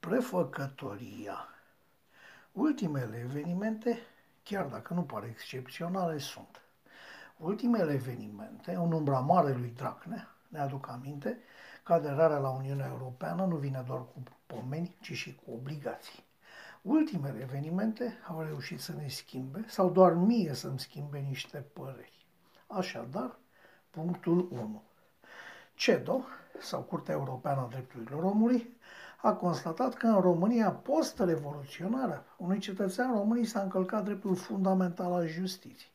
Prefăcătoria. Ultimele evenimente, chiar dacă nu pare excepționale, sunt. Ultimele evenimente, în umbra marelui Dragnea, ne aduc aminte că aderarea la Uniunea Europeană nu vine doar cu pomeni, ci și cu obligații. Ultimele evenimente au reușit să ne schimbe, sau doar mie să-mi schimbe niște păreri. Așadar, punctul 1. CEDO, sau Curtea Europeană a Drepturilor Omului, a constatat că în România post-revoluționară unui cetățean român s-a încălcat dreptul fundamental al justiției.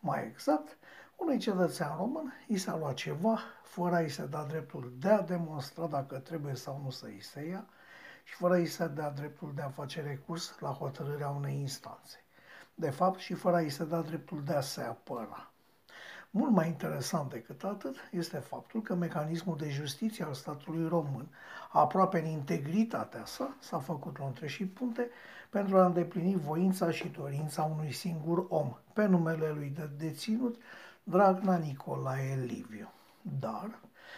Mai exact, unui cetățean român i s-a luat ceva fără a-i se da dreptul de a demonstra dacă trebuie sau nu să îi se ia și fără a-i se da dreptul de a face recurs la hotărârea unei instanțe. De fapt, și fără a-i se da dreptul de a se apăra. Mult mai interesant decât atât este faptul că mecanismul de justiție al statului român, aproape în integritatea sa, s-a făcut lontre și punte pentru a îndeplini voința și dorința unui singur om, pe numele lui de deținut, Dragna Nicolae Liviu. Dar,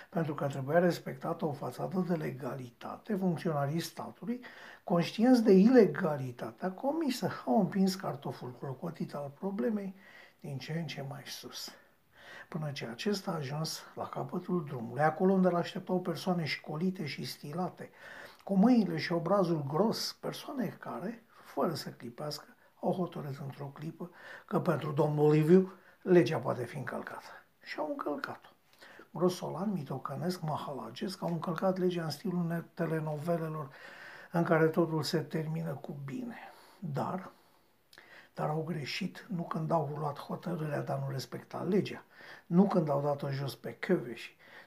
pentru că trebuia respectată o fațadă de legalitate, funcționarii statului, conștienți de ilegalitatea comisă, au împins cartoful clocotit al problemei din ce în ce mai sus. Până ce acesta a ajuns la capătul drumului, acolo unde l-așteptau persoane școlite și stilate, cu mâinile și obrazul gros, persoane care, fără să clipească, au hotărât într-o clipă că pentru domnul Liviu legea poate fi încălcată. Și au încălcat-o. Grosolan, mitocănesc, mahalagesc, au încălcat legea în stilul telenovelelor în care totul se termină cu bine. Dar au greșit nu când au luat hotărârea de a nu respecta legea, nu când au dat-o jos pe Köveș,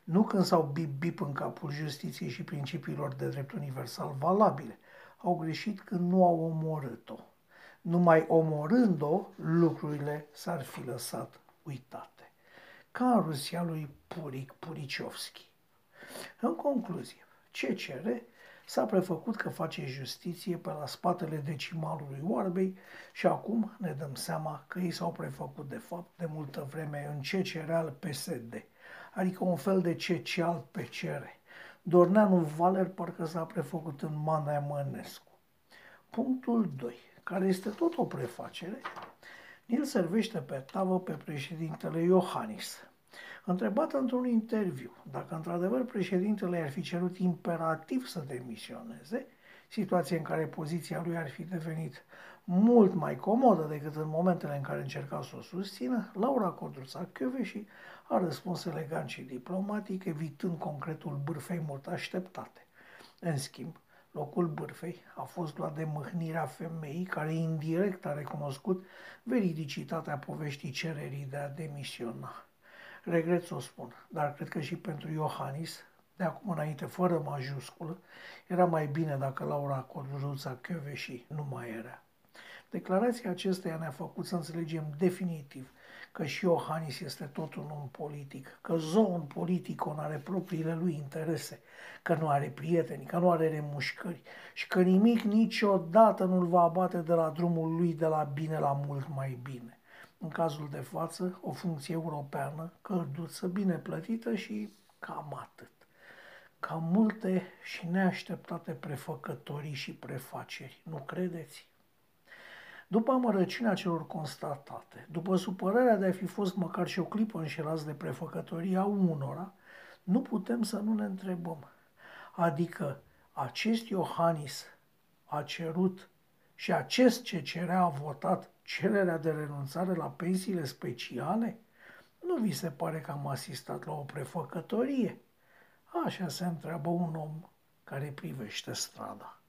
nu când s-au bip-bip în capul justiției și principiilor de drept universal valabile. Au greșit când nu au omorât-o. Numai omorând-o, lucrurile s-ar fi lăsat uitate. Ca în Rusia lui Puric-Puriciovski. În concluzie, CCR s-a prefăcut că face justiție pe la spatele decimalului Orbei și acum ne dăm seama că ei s-au prefăcut de fapt de multă vreme în CCR al PSD, adică un fel de CC al PCR. Dorneanu Valer parcă s-a prefăcut în Manei Mănescu. Punctul 2, care este tot o prefacere, Nil servește pe tavă pe președintele Iohannis. Întrebat într-un interviu dacă într-adevăr președintele ar fi cerut imperativ să demisioneze, situație în care poziția lui ar fi devenit mult mai comodă decât în momentele în care încerca să o susțină, Laura Codruța Kövesi a răspuns elegant și diplomatic, evitând concretul bârfei mult așteptate. În schimb, locul bârfei a fost luat de mâhnirea femeii care indirect a recunoscut veridicitatea poveștii cererii de a demisiona. Regret să o spun, dar cred că și pentru Iohannis, de acum înainte fără majusculă, era mai bine dacă Laura Codruța Kövesi nu mai era. Declarația acesteia ne-a făcut să înțelegem definitiv că și Iohannis este tot un om politic, că zoon politicon are propriile lui interese, că nu are prieteni, că nu are remușcări și că nimic niciodată nu-l va abate de la drumul lui de la bine la mult mai bine. În cazul de față, o funcție europeană, călduță, bine plătită și cam atât. Cam multe și neașteptate prefăcătorii și prefaceri, nu credeți? După amărăciunea celor constatate, după supărarea de a fi fost măcar și o clipă înșelați de prefăcătoria unora, nu putem să nu ne întrebăm. Adică, acest Iohannis a cerut și acest CCR a votat cererea de renunțare la pensiile speciale? Nu vi se pare că am asistat la o prefăcătorie? Așa se întreabă un om care privește strada.